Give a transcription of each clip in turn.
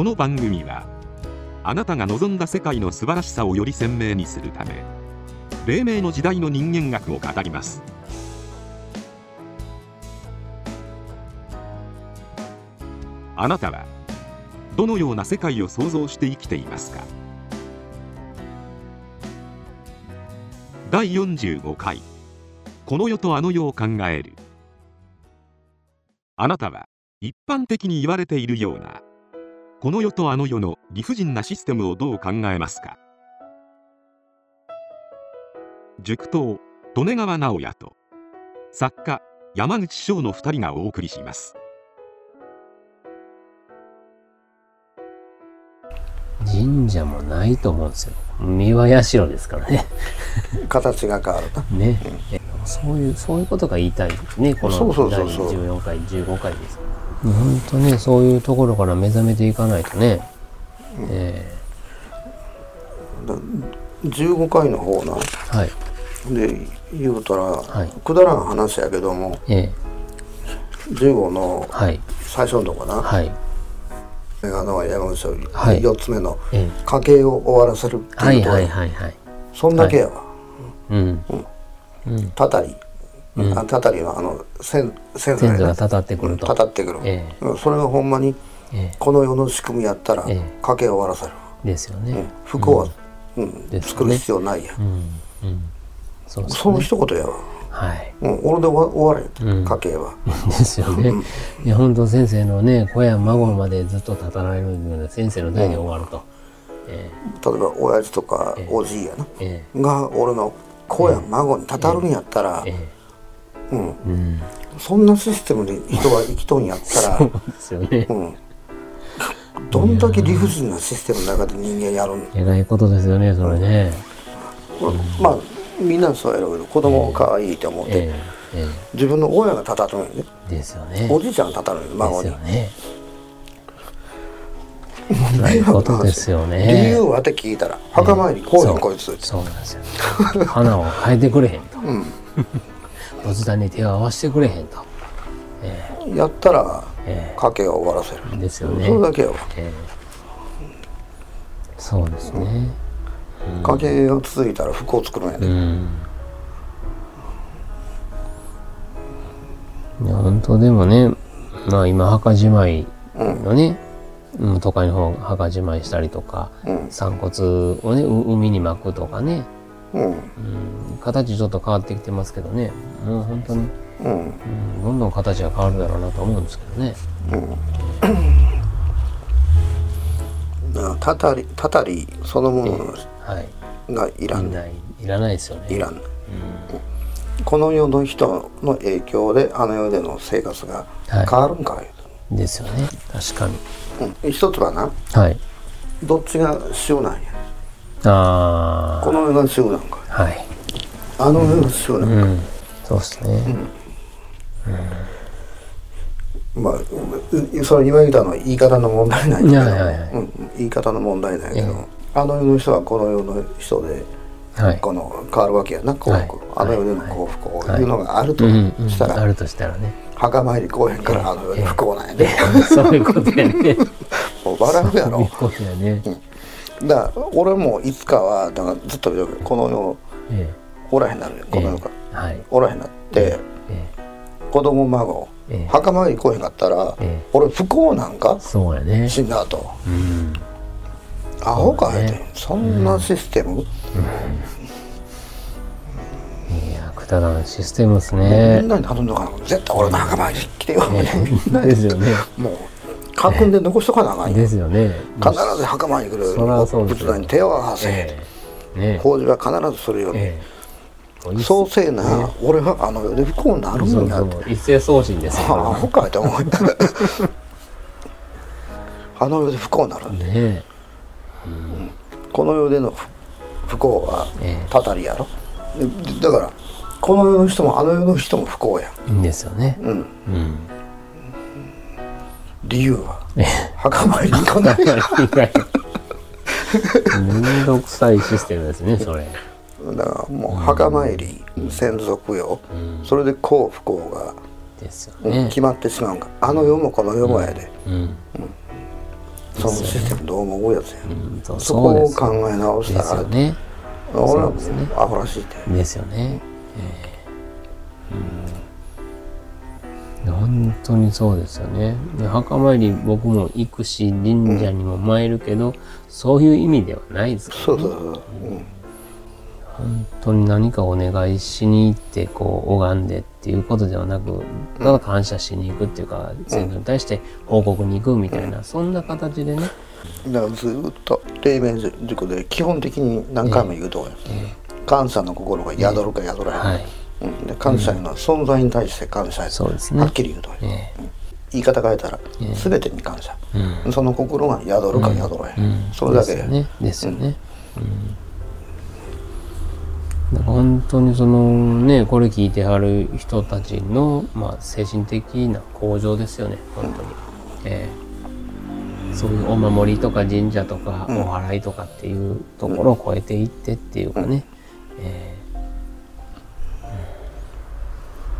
この番組はあなたが望んだ世界の素晴らしさをより鮮明にするため黎明の時代の人間学を語ります。あなたはどのような世界を想像して生きていますか。第45回この世とあの世を考える。あなたは一般的に言われているようなこの世とあの世の理不尽なシステムをどう考えますか。塾頭利根川直哉と作家山口翔の2人がお送りします。神社もないと思うんですよ。三輪社ですからね形が変わるとね、そういうことが言いたいですね。この第14回15回です。本当ね、そういうところから目覚めていかないとね、うん、15回の方な、はい、で言うたら、はい、くだらん話やけども、15の最初のとこな、はい、山口さん4つ目の家計を終わらせるっていうことはそんだけやわ。たたりたたりは先祖がたたってくると、それがほんまにこの世の仕組みやったら家計を終わらせるですよね。服を作る必要ないや、その一言やわ。俺で終われ家計はですよね。いや本当先生のね、子や孫までずっとたたられるので先生の代で終わると。例えば親父とかおじいやなが俺の子や孫にたたるんやったら、そんなシステムで人が生きとんやったらどんだけ理不尽なシステムの中で人間やるんや。えらいことですよね、それね。まあみんなそうやろうけど、子供かわいいと思って自分の親がたたるんやね。ですよね。おじいちゃんがたたるんや、孫に。ないことですよね。理由はって聞いたら墓参りこうやんこいつ。そうなんですよ。花を変えてくれへんと。仏壇に手を合わせてくれへんと。やったら家計を終わらせる。ですよね。それだけよ。そうですね。家計が続いたら服を作るんやで。いや本当でもね、まあ今墓じまいのね。都会の方墓じまいしたりとか、散骨をね海に巻くとかね、形ちょっと変わってきてますけどね、もう本当にどんどん形が変わるだろうなと思うんですけどね。たたりそのものがいらないですよね。いらない。この世の人の影響であの世での生活が変わるんかいですよね。確かに。一つはな、はい、どっちが主なんや。ああ、この世が主なんか、はい、あの世が主なんか、そうですね、まあそれ今言ったのは言い方の問題ないけど、言い方の問題ないけど、あの世の人はこの世の人で、この変わるわけやな、幸福、あの世での幸福をいうのがあるとしたら、あるとしたらね、墓参り公園からあの世に不幸なんやね。そういうことやね。もう笑うやろ。だから俺もいつかはだからずっと言うけど、この世おらへんなるよ、この世からおらへんなって子供孫墓参り公園があったら俺不幸なんか、死んだ後アホかいて、そんなシステム、ただシステムですね。みんなに頼んどかな、絶対俺の墓参り来てよみんなですよね。もう囲んで残しとかなあかんよ。ですよね。必ず墓参り来る。仏壇に手を合わせ、法事は必ずするように。そうせえな、俺はあの世で不幸になるもんやって。一斉送信です。ああ、ほかいと思った。あの世で不幸になるんで。この世での不幸はたたりやろ。だから。この世の人もあの世の人も不幸や。いいんですよね。理由は墓参りに行かない。めんどくさいシステムですね、それ。だからもう墓参り、先祖供養、それで幸不幸が決まってしまうんか。あの世もこの世もやで。そのシステムどうも多いやつや、うん、そこを考え直したら俺はアホらしいってですよね、本当にそうですよね。墓参り僕も行くし神社にも参るけど、うん、そういう意味ではないですからね。本当に何かお願いしに行ってこう拝んでっていうことではなく、ただ感謝しに行くっていうか、先祖に対して報告に行くみたいな、そんな形でね。だからずっと黎明塾で基本的に何回も言うと思います、感謝の心が宿るか宿らない、で感謝の存在に対して感謝、はっきり言うとおり、言い方変えたら全てに感謝、その心が宿るか宿らない、それだけですよね。本当にそのね、これ聞いてはる人たちの、まあ、精神的な向上ですよね、本当に、そういうお守りとか神社とかお祓いとかっていうところを超えていってっていうかね、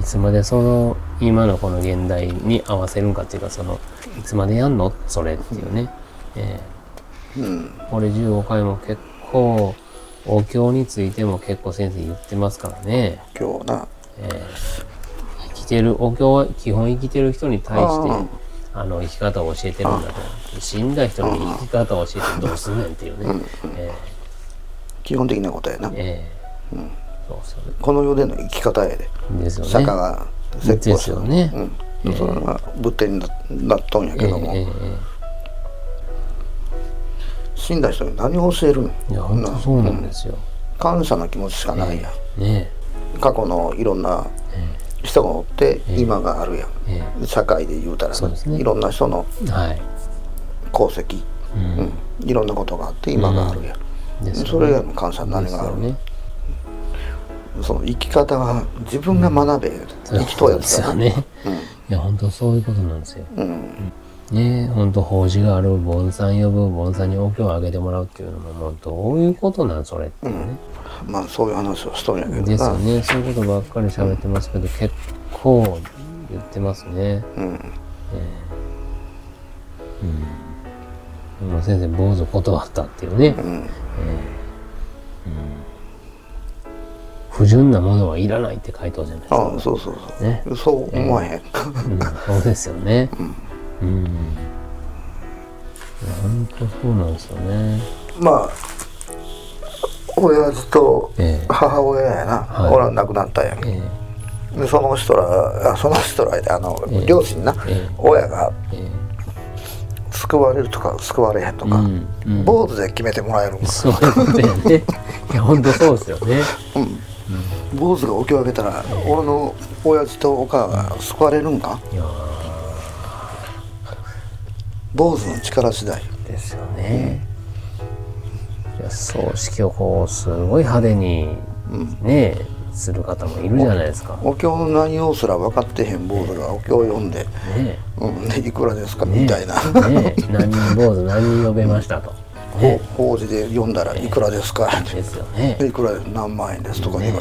いつまでその今のこの現代に合わせるんかっていうか、そのいつまでやんのそれっていうね、これ15回も結構。お経についても結構先生言ってますからね。今日な、生きてるお経は基本生きてる人に対してあの生き方を教えてるんだと、死んだ人に生き方を教えてどうすんねんっていうね。基本的なことやな。この世での生き方やで。ですよね。釈迦が説法する。それが仏典になっとんやけども。死んだ人に何を教えるの？いや、本当そうなんですよ。感謝の気持ちしかないや。過去のいろんな人がおって今があるやん。社会で言うたらいろんな人の功績、いろんなことがあって今があるやん。それ以外の感謝に何があるの？その生き方は自分が学べ生きとうやつだね。いや、本当そういうことなんですよ。ね、ほんと法事がある、盆栽呼ぶ、盆栽にお経をあげてもらうっていうのも、もうどういうことなんそれっていうね、まあそういう話をしとるんやけどですよね。そういうことばっかり喋ってますけど、結構言ってますね。先生坊主断ったっていうね、不純なものはいらないって回答じゃないですか。そう思わへん。そうですよね。本当そうなんですよね。まあ親父と母親やな、俺は亡くなったんやけど、でその人らで両親な、親が救われるとか救われへんとか坊主で決めてもらえるんか。そういうことやね。いや、本当そうですよね。坊主がお経をあげたら俺の親父とお母が救われるんか。坊主の力次第ですよね。葬式をこうすごい派手にね、する方もいるじゃないですか。お経の内容すら分かってへん坊主がお経を読んで「いくらですか？」みたいな「何人坊主何人呼べました」と「法事で読んだらいくらですか？」「いくらです何万円です」とか言わ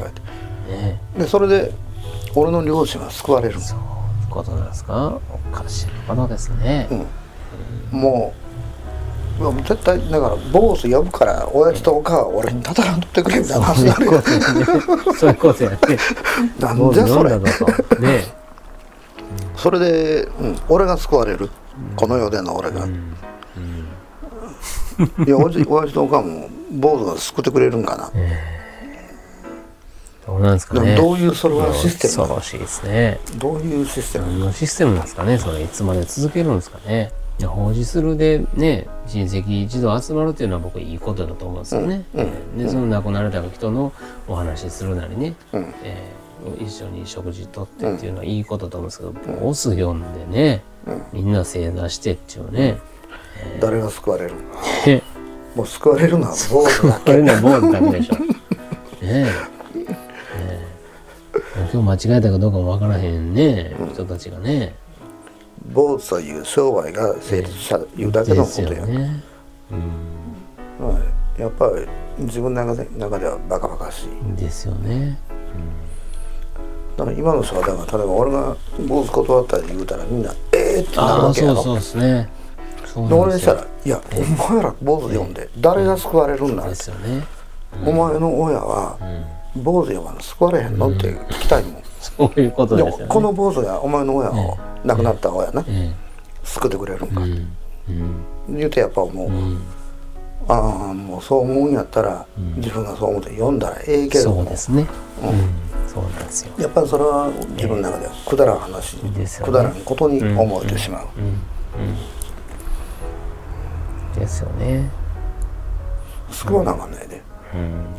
れて、それで俺の両親は救われる。そういうことなんですか。おかしいことですね。もう絶対だから坊主呼ぶから親父とお母は俺に戦ってくれみたいな話になるよ。そういうことやね。なんじゃそれ。それで俺が救われる、この世での俺が。いや、親父とお母も坊主が救ってくれるんかな。どうなんですかね。どういうそれはシステム。恐ろしいですね。どういうシステム。何のシステムなんですかね。それいつまで続けるんですかね。法事するでね、親戚一度集まるっていうのは僕いいことだと思うんですよね。で、その亡くなられた人のお話するなりね、一緒に食事とってっていうのはいいことだと思うんですけど、ボス呼んでね、みんな正座してっていうね、誰が救われるもう救われるのはボスだけ。救われるのはボスだけでしょ。今日間違えたかどうかもわからへんね、人たちがね。坊主という商売が成立したいうだけのことやから、やっぱり自分の中ではバカバカしいですよね。だから今の人はだから、例えば俺が坊主断ったり言うたらみんな「ええ！」ってなるわけやろ。そうですね。どうしたら「いやお前ら坊主呼んで誰が救われるんだ」って「お前の親は坊主呼ばんの救われへんの?」って聞きたいもん。そういうことですよね。この坊主がお前の親を亡くなった親な救ってくれるんかって言うてやっぱ思う。ああもうそう思うんやったら自分がそう思って読んだらええけども、そうですね、そうなんですよ。やっぱりそれは自分の中ではくだらん話、くだらんことに思えてしまうですよね。救わなあかんないで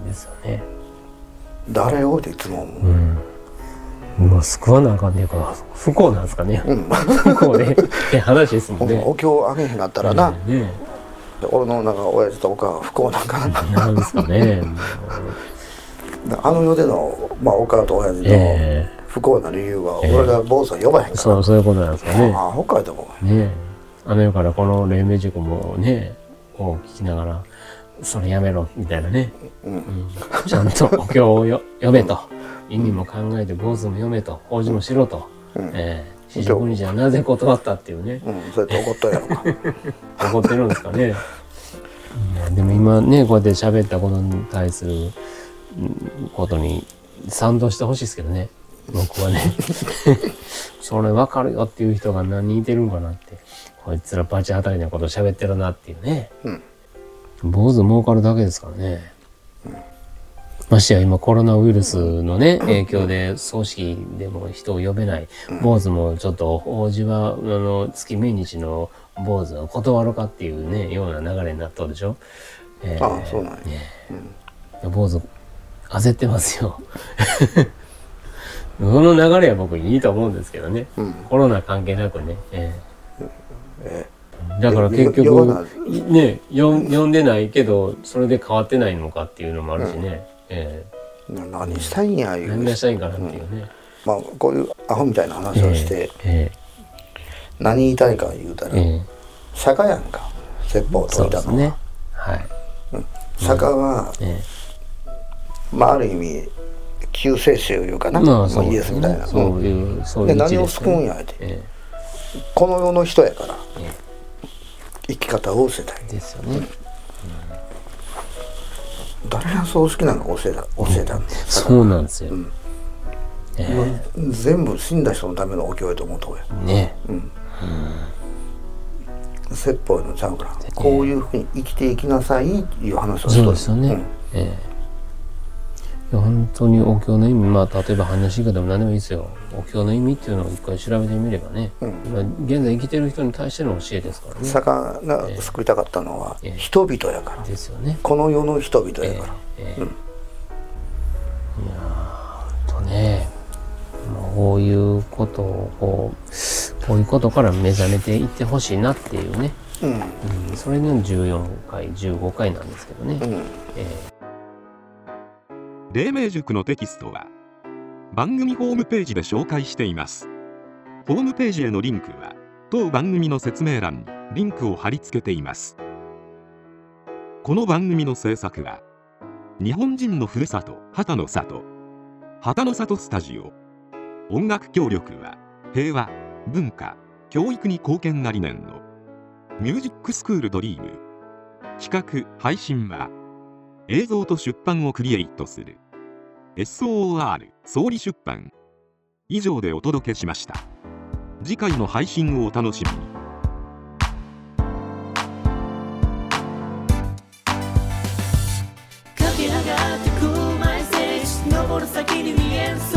ですよね。誰をっていつも思う。まあ救わなあかんねえから不幸なんですかね。不幸でって話ですもんね。お経をあげへんかったらな俺のなんか親父とお母は不幸なんかなんですかね。あの世での、まあ、お母と親父の不幸な理由は俺が坊主は呼ばへんから、そういうことなんですかね。ああ北海道もね、あの世からこの黎明塾もねを聞きながら「それやめろ」みたいなね、ちゃんとお経を読めと、意味も考えて坊主も読めと、法事もしろと。四十九日はなぜ断ったっていうね。そうやって怒ったやろか。怒ってるんですかね。でも今ねこうやって喋ったことに対することに賛同してほしいですけどね。僕はね、それ分かるよっていう人が何人いてるんかなって。こいつらバチ当たりなこと喋ってるなっていうね。坊主儲かるだけですからね。ましてや今コロナウイルスのね影響で葬式でも人を呼べない、坊主もちょっと法事は月命日の坊主は断ろうかっていうねような流れになったでしょ。ああそうなんや。坊主焦ってますよ。その流れは僕いいと思うんですけどね、コロナ関係なくね。だから結局ね呼んでないけどそれで変わってないのかっていうのもあるしね。何したいんやいう、何したいんかなっていうね。まあこういうアホみたいな話をして何言いたいか言うたら釈迦やんか、説法を説いたのは。釈迦はまあある意味救世主いうかな、イエスみたいな。で何を救うんやってこの世の人やから生き方を教えたいですよね。誰が葬式なんか教えたんですか。そうなんですよ。全部死んだ人のためのお経やと思うとこやね。説法のちゃうからこういうふうに生きていきなさいっていう話をしてる。そうですよね。本当にお経の意味、まあ例えば話し方でも何でもいいですよ。お経の意味っていうのを一回調べてみればね、現在生きてる人に対しての教えですからね。釈迦が救いたかったのは人々やからですよね。この世の人々やから。いやとね、こういうことをこういうことから目覚めていってほしいなっていうね。それの14回15回なんですけどね。黎明塾のテキストは番組ホームページで紹介しています。ホームページへのリンクは当番組の説明欄にリンクを貼り付けています。この番組の制作は日本人のふるさと旗の里スタジオ、音楽協力は平和文化教育に貢献が理念のミュージックスクールドリーム、企画配信は映像と出版をクリエイトするSOR 総理出版。以上でお届けしました。次回の配信をお楽しみに。駆け上がってくるマイステージ、登る先に見える